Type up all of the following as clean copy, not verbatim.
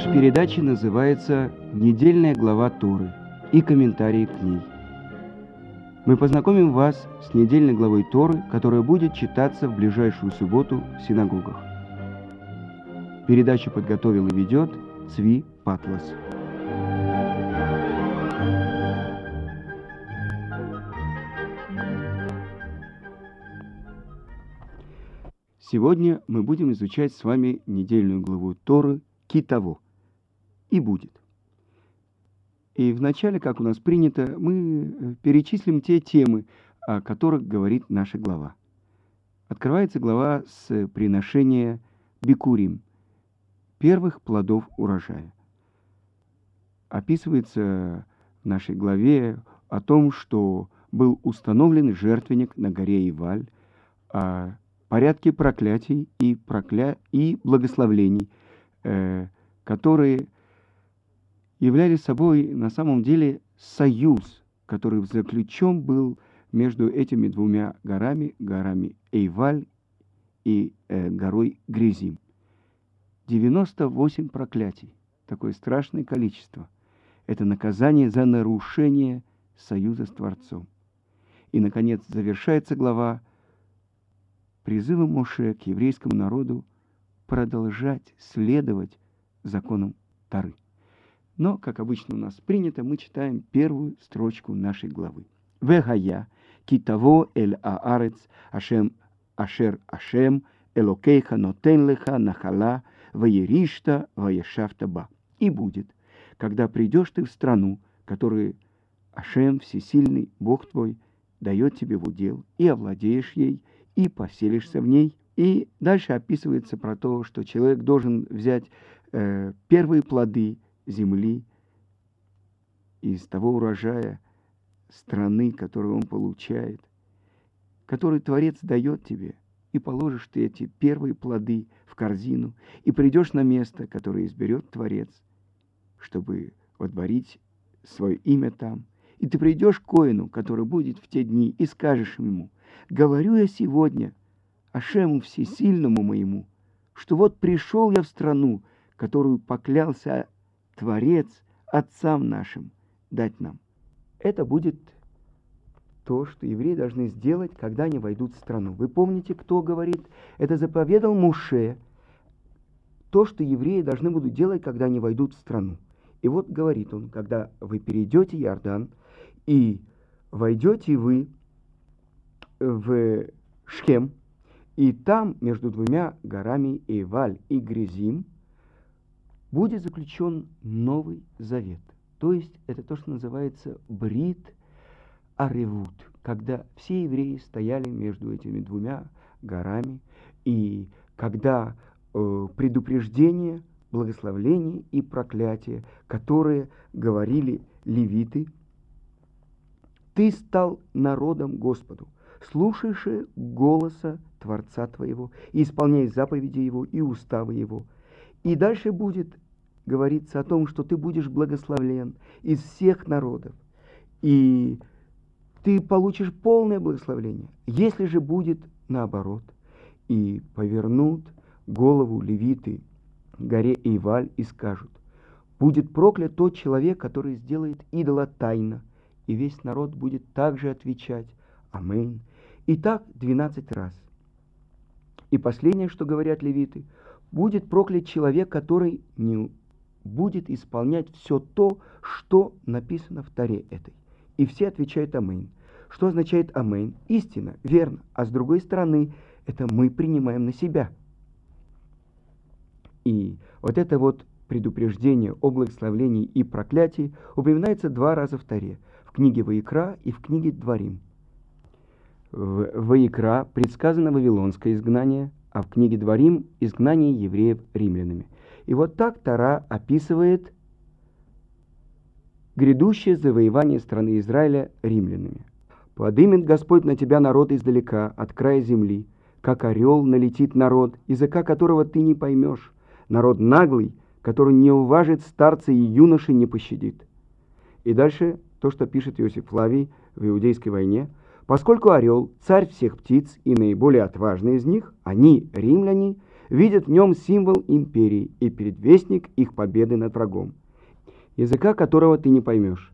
Тираж передачи называется «Недельная глава Торы» и комментарии к ней. Мы познакомим вас с недельной главой Торы, которая будет читаться в ближайшую субботу в синагогах. Передачу подготовил и ведет Цви Патлас. Сегодня мы будем изучать с вами недельную главу Торы Китаво. И будет. И вначале, как у нас принято, мы перечислим те темы, о которых говорит наша глава. Открывается глава с приношения Бикурим, первых плодов урожая. Описывается в нашей главе о том, что был установлен жертвенник на горе Эйваль, о порядке проклятий и благословлений, которые являли собой на самом деле союз, который заключен был между этими двумя горами, горами Эйваль и горой Гризим. 98 проклятий, такое страшное количество. Это наказание за нарушение союза с Творцом. И, наконец, завершается глава призывом Ошея к еврейскому народу продолжать следовать законам Торы. Но, как обычно у нас принято, мы читаем первую строчку нашей главы. «Вегая китаво эль аарец ашем ашер ашем элокейха нотенлеха нахала ваеришта ваешафтаба». И будет, когда придешь ты в страну, которую Ашем, всесильный Бог твой, дает тебе в удел, и овладеешь ей, и поселишься в ней. И дальше описывается про то, что человек должен взять первые плоды земли из того урожая страны, которую он получает, который Творец дает тебе, и положишь ты эти первые плоды в корзину, и придешь на место, которое изберет Творец, чтобы водворить свое имя там. И ты придешь к Коину, который будет в те дни, и скажешь ему: «Говорю я сегодня Ашему Всесильному моему, что вот пришел я в страну, которую поклялся Творец отцам нашим дать нам». Это будет то, что евреи должны сделать, когда они войдут в страну. Вы помните, кто говорит? Это заповедал Моше. То, что евреи должны будут делать, когда они войдут в страну. И вот говорит он: когда вы перейдете Иордан и войдете вы в Шхем, и там между двумя горами Эйваль и Гризим будет заключен новый завет. То есть это то, что называется Брит Аревут, когда все евреи стояли между этими двумя горами, и когда предупреждение, благословление и проклятие, которые говорили левиты: «Ты стал народом Господу, слушайши голоса Творца твоего, и исполняй заповеди его и уставы его». И дальше будет говориться о том, что ты будешь благословлен из всех народов, и ты получишь полное благословение. Если же будет наоборот, и повернут голову левиты к горе Эйваль и скажут: «Будет проклят тот человек, который сделает идола тайно», и весь народ будет также отвечать: «Аминь». И так 12 раз. И последнее, что говорят левиты: «Будет проклят человек, который не будет исполнять все то, что написано в Таре этой». И все отвечают: «Аминь». Что означает «Аминь»? Истина, верно. А с другой стороны, это мы принимаем на себя. И вот это вот предупреждение о благословлении и проклятии упоминается 2 раза в Таре, в книге Вайикра и в книге Дворим. В Вайикра предсказано вавилонское изгнание, а в книге Дворим – изгнание евреев римлянами. И вот так Тора описывает грядущее завоевание страны Израиля римлянами. «Подымет Господь на тебя народ издалека, от края земли, как орел налетит народ, языка которого ты не поймешь, народ наглый, который не уважит старца и юноши не пощадит». И дальше то, что пишет Иосиф Флавий в «Иудейской войне». «Поскольку орел – царь всех птиц и наиболее отважный из них, они, римляне, видят в нем символ империи и предвестник их победы над врагом, языка которого ты не поймешь.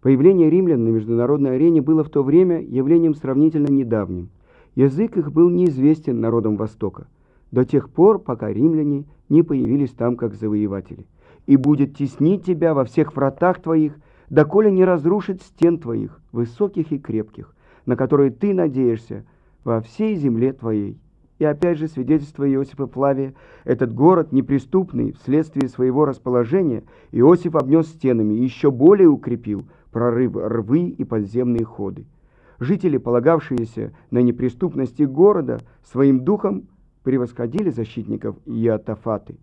Появление римлян на международной арене было в то время явлением сравнительно недавним. Язык их был неизвестен народам Востока до тех пор, пока римляне не появились там как завоеватели. «И будет теснить тебя во всех вратах твоих, доколе не разрушит стен твоих, высоких и крепких, на которые ты надеешься во всей земле твоей». И опять же свидетельство Иосифа Флавия: этот город неприступный вследствие своего расположения Иосиф обнес стенами и еще более укрепил прорыв рвы и подземные ходы. Жители, полагавшиеся на неприступности города, своим духом превосходили защитников Иотафаты,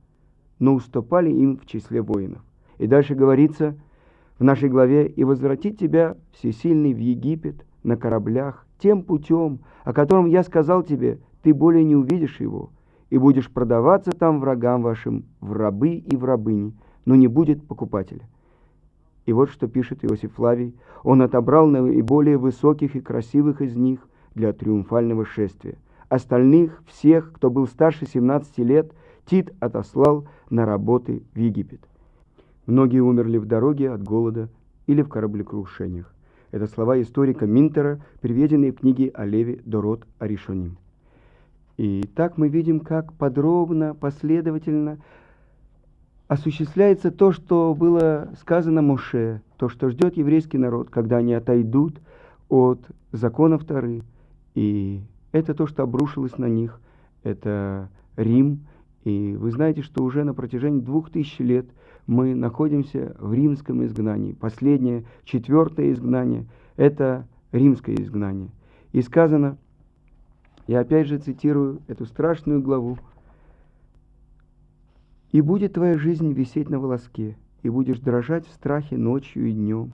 но уступали им в числе воинов. И дальше говорится в нашей главе: «И возвратит тебя всесильный в Египет на кораблях тем путем, о котором я сказал тебе, ты более не увидишь его, и будешь продаваться там врагам вашим в рабы и в рабыни, но не будет покупателя». И вот что пишет Иосиф Флавий: «Он отобрал наиболее высоких и красивых из них для триумфального шествия. Остальных, всех, кто был старше 17 лет, Тит отослал на работы в Египет. Многие умерли в дороге от голода или в кораблекрушениях». Это слова историка Минтера, приведенные в книге Алеви Дорот Аришоним. И так мы видим, как подробно, последовательно осуществляется то, что было сказано Моше, то, что ждет еврейский народ, когда они отойдут от законов Торы. И это то, что обрушилось на них, это Рим. И вы знаете, что уже на протяжении 2000 лет мы находимся в римском изгнании. Последнее, четвертое изгнание – это римское изгнание. И сказано, я опять же цитирую эту страшную главу: «И будет твоя жизнь висеть на волоске, и будешь дрожать в страхе ночью и днем,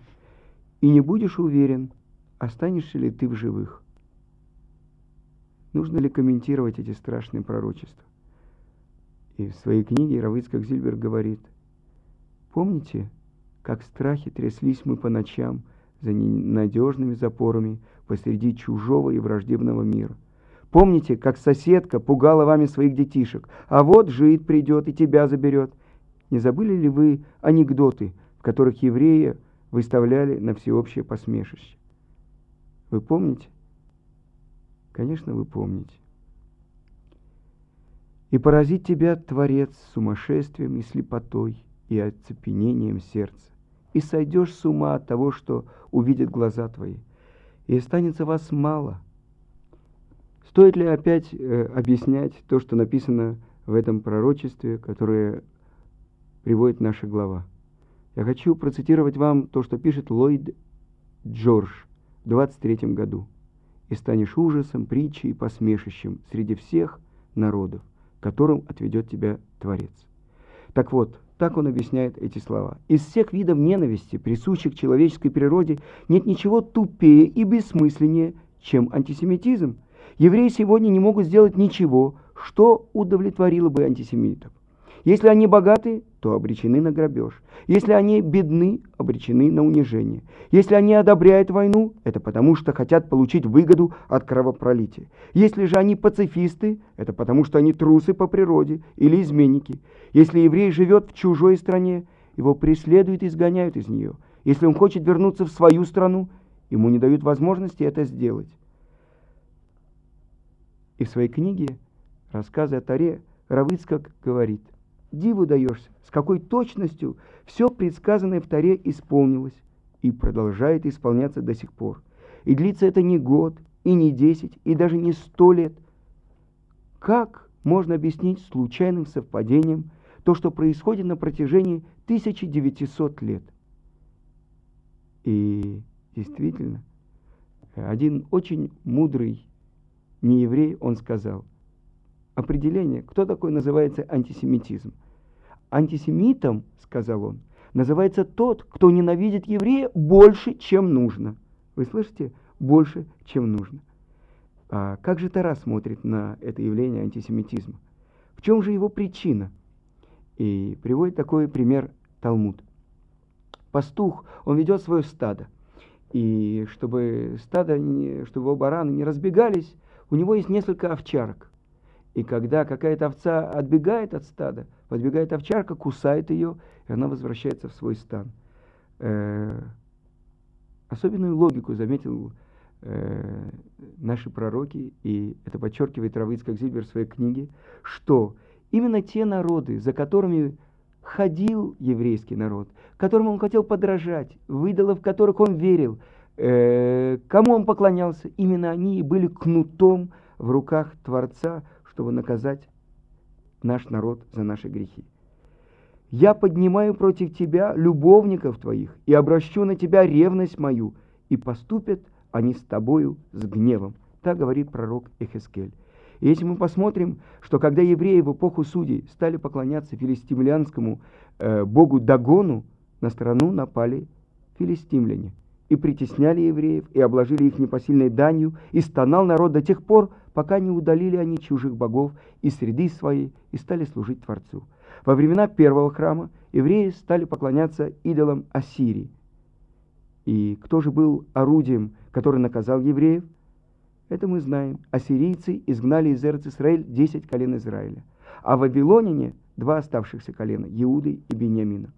и не будешь уверен, останешься ли ты в живых». Нужно ли комментировать эти страшные пророчества? И в своей книге Равыцк Зильберг говорит: «Помните, как в страхе тряслись мы по ночам за ненадежными запорами посреди чужого и враждебного мира? Помните, как соседка пугала вами своих детишек: а вот жид придет и тебя заберет? Не забыли ли вы анекдоты, в которых евреи выставляли на всеобщее посмешище? Вы помните?» Конечно, вы помните. «И поразит тебя Творец сумасшествием и слепотой и оцепенением сердца, и сойдешь с ума от того, что увидят глаза твои, и останется вас мало». Стоит ли опять объяснять то, что написано в этом пророчестве, которое приводит наша глава? Я хочу процитировать вам то, что пишет Ллойд Джордж в 23 году: «И станешь ужасом, притчей и посмешищем среди всех народов, которым отведет тебя Творец». Так вот, так он объясняет эти слова: «Из всех видов ненависти, присущих человеческой природе, нет ничего тупее и бессмысленнее, чем антисемитизм. Евреи сегодня не могут сделать ничего, что удовлетворило бы антисемитов. Если они богаты, то обречены на грабеж. Если они бедны, обречены на унижение. Если они одобряют войну, это потому, что хотят получить выгоду от кровопролития. Если же они пацифисты, это потому, что они трусы по природе или изменники. Если еврей живет в чужой стране, его преследуют и изгоняют из нее. Если он хочет вернуться в свою страну, ему не дают возможности это сделать». И в своей книге «Рассказы о Таре» Равыцкак говорит: «Диву даешься, с какой точностью все предсказанное в Таре исполнилось и продолжает исполняться до сих пор. И длится это не год, и не 10, и даже не 100 лет. Как можно объяснить случайным совпадением то, что происходит на протяжении 1900 лет?» И действительно, один очень мудрый не еврей, он сказал: «Определение, кто такой называется антисемитизм? Антисемитом, — сказал он, — называется тот, кто ненавидит еврея больше, чем нужно». Вы слышите? Больше, чем нужно. А как же Тора смотрит на это явление антисемитизма? В чем же его причина? И приводит такой пример Талмуд. Пастух, он ведет свое стадо. И чтобы его бараны не разбегались, у него есть несколько овчарок. И когда какая-то овца отбегает от стада, подбегает овчарка, кусает ее, и она возвращается в свой стан. Особенную логику заметил наши пророки, и это подчеркивает Рав Ицхак Зильбер в своей книге, что именно те народы, за которыми ходил еврейский народ, которым он хотел подражать, в идолов которых он верил, кому он поклонялся, именно они и были кнутом в руках Творца, чтобы наказать наш народ за наши грехи. «Я поднимаю против тебя любовников твоих, и обращу на тебя ревность мою, и поступят они с тобою с гневом», так говорит пророк Эхескель. И если мы посмотрим, что когда евреи в эпоху судей стали поклоняться филистимлянскому богу Дагону, на страну напали филистимляне, и притесняли евреев, и обложили их непосильной данью, и стонал народ до тех пор, пока не удалили они чужих богов из среды своей, и стали служить Творцу. Во времена первого храма евреи стали поклоняться идолам Ассирии. И кто же был орудием, который наказал евреев? Это мы знаем. Ассирийцы изгнали из Эрец-Исраэль 10 колен Израиля, а вавилоняне — 2 оставшихся колена — Иуды и Беньямина.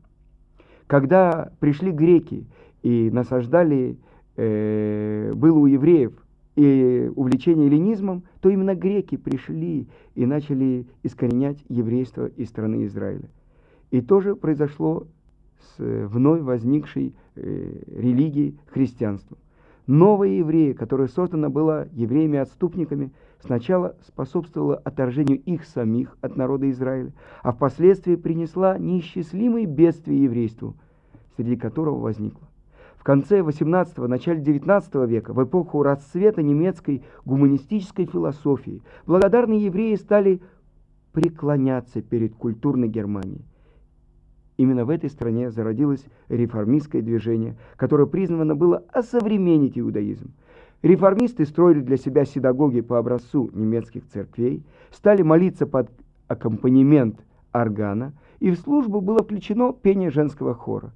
Когда пришли греки и насаждали, было у евреев и увлечение эллинизмом, то именно греки пришли и начали искоренять еврейство из страны Израиля. И тоже произошло с вновь возникшей религией христианства. Новое евреи, которое создано было евреями-отступниками, сначала способствовало отторжению их самих от народа Израиля, а впоследствии принесла неисчислимые бедствия еврейству, среди которого возникло. В конце XVIII, начале XIX века, в эпоху расцвета немецкой гуманистической философии, благодарные евреи стали преклоняться перед культурной Германией. Именно в этой стране зародилось реформистское движение, которое призвано было осовременить иудаизм. Реформисты строили для себя синагоги по образцу немецких церквей, стали молиться под аккомпанемент органа, и в службу было включено пение женского хора.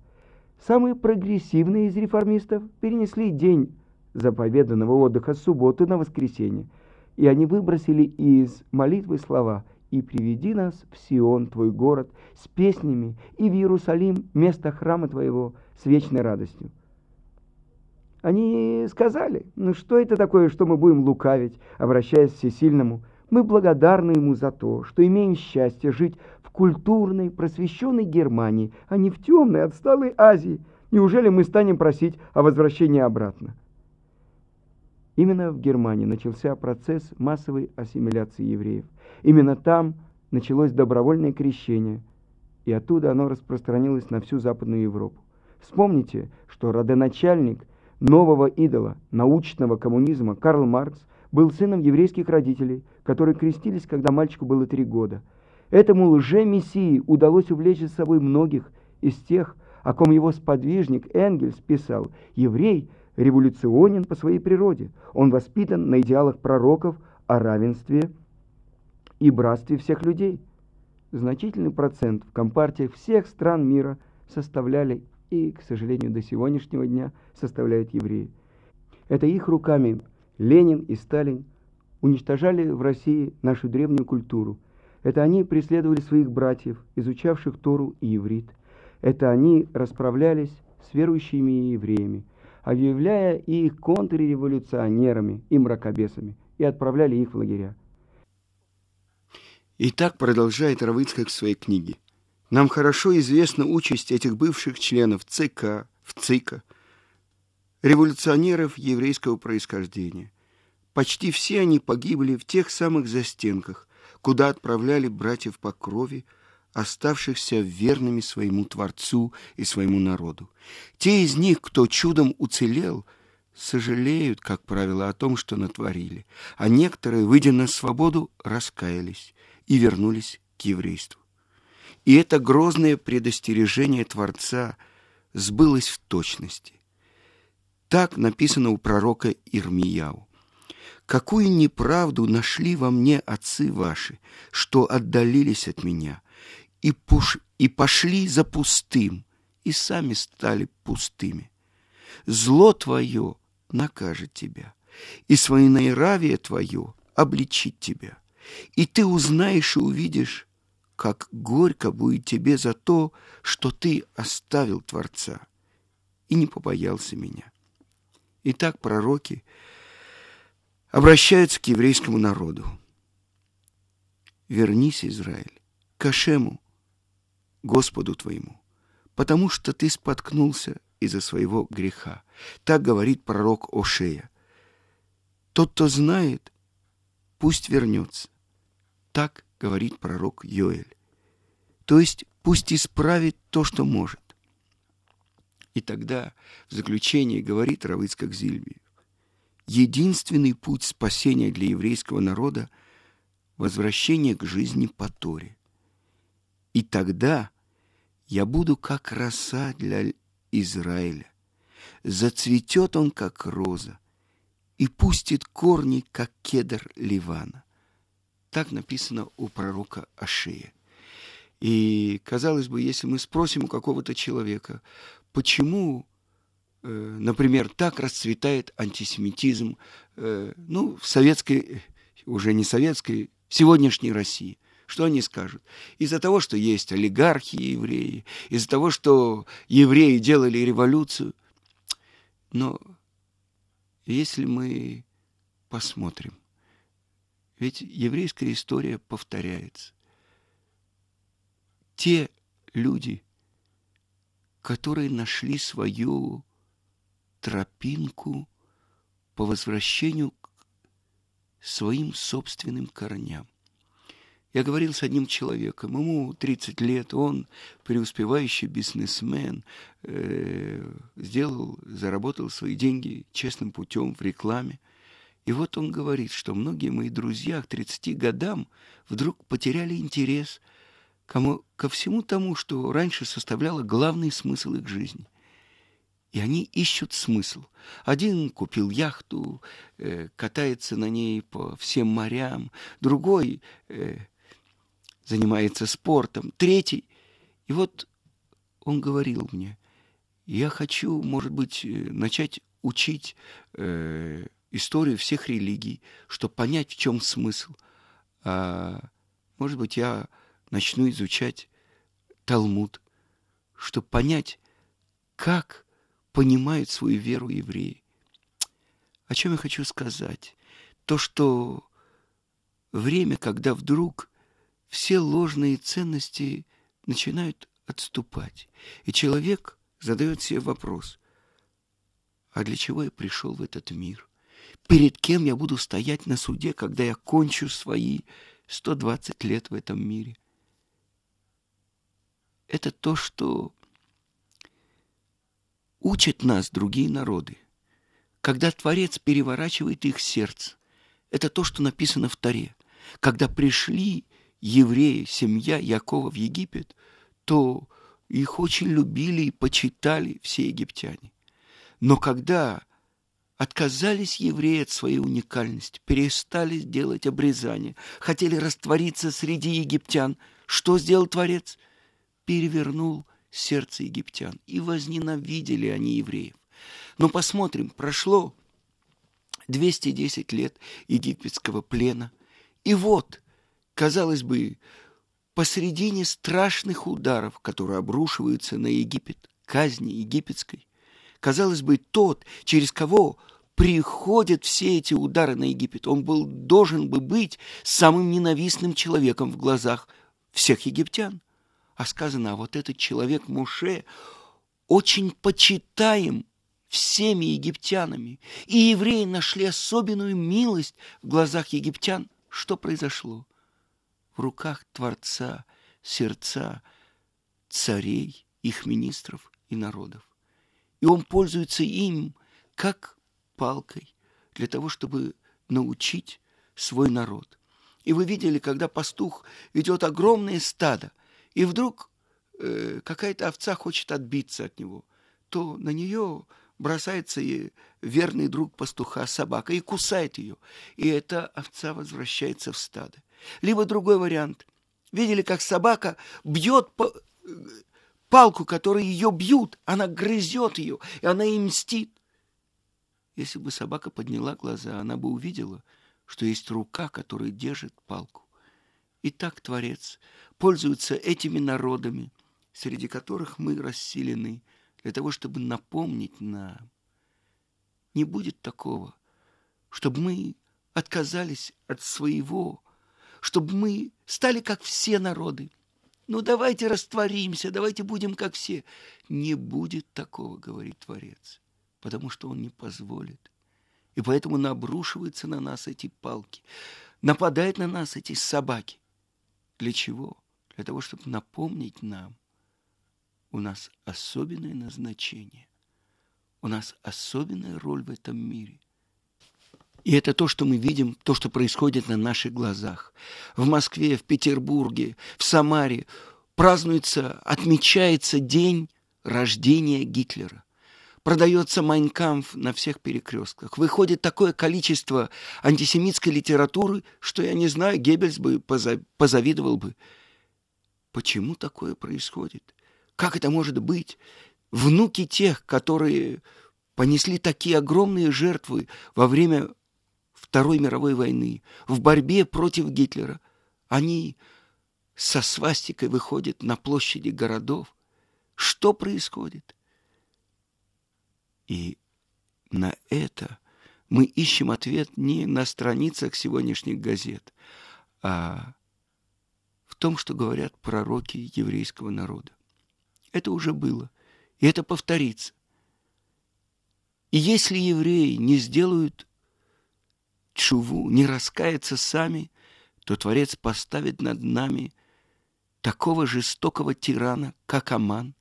Самые прогрессивные из реформистов перенесли день заповеданного отдыха с субботы на воскресенье, и они выбросили из молитвы слова «И приведи нас в Сион, твой город, с песнями, и в Иерусалим, место храма твоего, с вечной радостью». Они сказали: «Ну что это такое, что мы будем лукавить, обращаясь к всесильному? Мы благодарны ему за то, что имеем счастье жить в культурной, просвещенной Германии, а не в темной, отсталой Азии. Неужели мы станем просить о возвращении обратно?» Именно в Германии начался процесс массовой ассимиляции евреев. Именно там началось добровольное крещение, и оттуда оно распространилось на всю Западную Европу. Вспомните, что родоначальник нового идола научного коммунизма Карл Маркс был сыном еврейских родителей, которые крестились, когда мальчику было 3 года. Этому лже-мессии удалось увлечь за собой многих из тех, о ком его сподвижник Энгельс писал: «Еврей революционен по своей природе, он воспитан на идеалах пророков о равенстве и братстве всех людей». Значительный процент в компартиях всех стран мира составляли и, к сожалению, до сегодняшнего дня составляют евреи. Это их руками Ленин и Сталин уничтожали в России нашу древнюю культуру. Это они преследовали своих братьев, изучавших Тору и иврит. Это они расправлялись с верующими евреями, объявляя их контрреволюционерами и мракобесами, и отправляли их в лагеря. И так продолжает Рав Ицхак в своей книге. Нам хорошо известна участь этих бывших членов ЦК, ВЦИКа, революционеров еврейского происхождения. Почти все они погибли в тех самых застенках, куда отправляли братьев по крови, оставшихся верными своему Творцу и своему народу. Те из них, кто чудом уцелел, сожалеют, как правило, о том, что натворили, а некоторые, выйдя на свободу, раскаялись и вернулись к еврейству. И это грозное предостережение Творца сбылось в точности. Так написано у пророка Ирмияу: «Какую неправду нашли во мне отцы ваши, что отдалились от меня, и пошли за пустым, и сами стали пустыми. Зло твое накажет тебя, и своенравие твое обличит тебя, и ты узнаешь и увидишь, как горько будет тебе за то, что ты оставил Творца и не побоялся меня». Итак, пророки обращаются к еврейскому народу. «Вернись, Израиль, к Ашему, Господу твоему, потому что ты споткнулся из-за своего греха». Так говорит пророк Ошея. «Тот, кто знает, пусть вернется». Так говорит пророк Йоэль. То есть пусть исправит то, что может. И тогда в заключение говорит Рав Ицхак Зильбер: единственный путь спасения для еврейского народа – возвращение к жизни по Торе. «И тогда я буду как роса для Израиля. Зацветет он, как роза, и пустит корни, как кедр Ливана». Так написано у пророка Ошея. И, казалось бы, если мы спросим у какого-то человека, почему, например, так расцветает антисемитизм, в советской, уже не советской, сегодняшней России, что они скажут? Из-за того, что есть олигархи евреи, из-за того, что евреи делали революцию. Но если мы посмотрим, ведь еврейская история повторяется. Те люди, которые нашли свою тропинку по возвращению к своим собственным корням. Я говорил с одним человеком, ему 30 лет, он преуспевающий бизнесмен, заработал свои деньги честным путем в рекламе. И вот он говорит, что многие мои друзья к 30 годам вдруг потеряли интерес ко всему тому, что раньше составляло главный смысл их жизни. И они ищут смысл. Один купил яхту, катается на ней по всем морям, другой занимается спортом, третий. И вот он говорил мне: я хочу, может быть, начать учить историю всех религий, чтобы понять, в чем смысл. А, может быть, я начну изучать Талмуд, чтобы понять, как понимают свою веру евреи. О чем я хочу сказать? То, что время, когда вдруг все ложные ценности начинают отступать. И человек задает себе вопрос: а для чего я пришел в этот мир? Перед кем я буду стоять на суде, когда я кончу свои 120 лет в этом мире? Это то, что учат нас другие народы, когда Творец переворачивает их сердце. Это то, что написано в Таре. Когда пришли евреи, семья Якова в Египет, то их очень любили и почитали все египтяне. Но когда отказались евреи от своей уникальности, перестали делать обрезание, хотели раствориться среди египтян, что сделал Творец? Перевернул сердце египтян, и возненавидели они евреев. Но посмотрим, прошло 210 лет египетского плена, и вот, казалось бы, посредине страшных ударов, которые обрушиваются на Египет, казни египетской, казалось бы, тот, через кого приходят все эти удары на Египет, он должен бы быть самым ненавистным человеком в глазах всех египтян. А сказано, а вот этот человек Моше очень почитаем всеми египтянами. И евреи нашли особенную милость в глазах египтян. Что произошло? В руках Творца сердца царей, их министров и народов. И он пользуется им как палкой для того, чтобы научить свой народ. И вы видели, когда пастух ведет огромное стадо, и вдруг какая-то овца хочет отбиться от него, то на нее бросается и верный друг пастуха, собака, и кусает ее. И эта овца возвращается в стадо. Либо другой вариант. Видели, как собака бьет палку, которой ее бьют, она грызет ее, и она им мстит. Если бы собака подняла глаза, она бы увидела, что есть рука, которая держит палку. И так Творец пользуется этими народами, среди которых мы расселены, для того, чтобы напомнить нам. Не будет такого, чтобы мы отказались от своего, чтобы мы стали как все народы. Ну, давайте растворимся, давайте будем как все. Не будет такого, говорит Творец, потому что Он не позволит. И поэтому набрушиваются на нас эти палки, нападают на нас эти собаки. Для чего? Для того, чтобы напомнить нам, у нас особенное назначение, у нас особенная роль в этом мире. И это то, что мы видим, то, что происходит на наших глазах. В Москве, в Петербурге, в Самаре празднуется, отмечается день рождения Гитлера. Продается «Mein Kampf» на всех перекрестках. Выходит такое количество антисемитской литературы, что, я не знаю, Геббельс бы позавидовал бы. Почему такое происходит? Как это может быть? Внуки тех, которые понесли такие огромные жертвы во время Второй мировой войны, в борьбе против Гитлера, они со свастикой выходят на площади городов. Что происходит? И на это мы ищем ответ не на страницах сегодняшних газет, а в том, что говорят пророки еврейского народа. Это уже было, и это повторится. И если евреи не сделают тшуву, не раскаются сами, то Творец поставит над нами такого жестокого тирана, как Аман,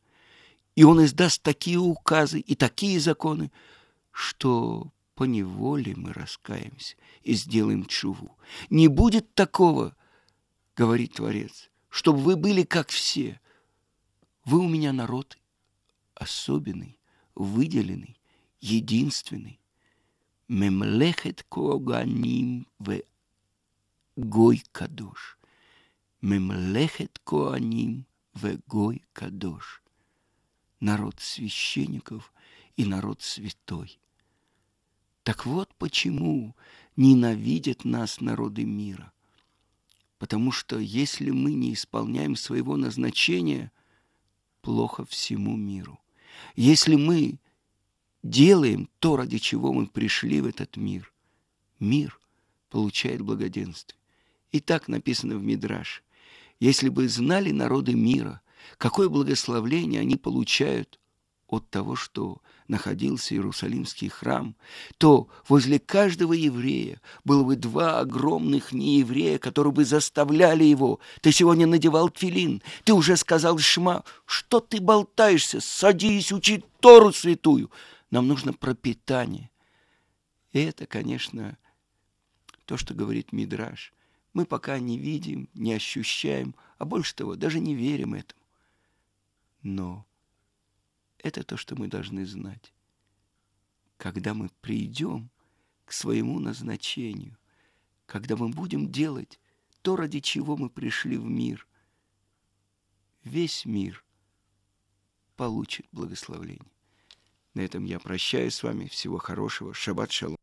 и он издаст такие указы и такие законы, что поневоле мы раскаемся и сделаем тшуву. Не будет такого, говорит Творец, чтобы вы были как все. Вы у меня народ особенный, выделенный, единственный. Мемлехет ко аним ве гой кадош. Мемлехет ко аним ве гой кадош. Народ священников и народ святой. Так вот почему ненавидят нас народы мира. Потому что если мы не исполняем своего назначения, плохо всему миру. Если мы делаем то, ради чего мы пришли в этот мир, мир получает благоденствие. И так написано в Мидраше. Если бы знали народы мира, какое благословление они получают от того, что находился Иерусалимский храм, то возле каждого еврея было бы два огромных нееврея, которые бы заставляли его. Ты сегодня надевал тфилин, ты уже сказал шма, что ты болтаешься, садись, учи Тору святую. Нам нужно пропитание. И это, конечно, то, что говорит Мидраш. Мы пока не видим, не ощущаем, а больше того, даже не верим этому. Но это то, что мы должны знать. Когда мы придем к своему назначению, когда мы будем делать то, ради чего мы пришли в мир, весь мир получит благословение. На этом я прощаюсь с вами. Всего хорошего. Шаббат шалом.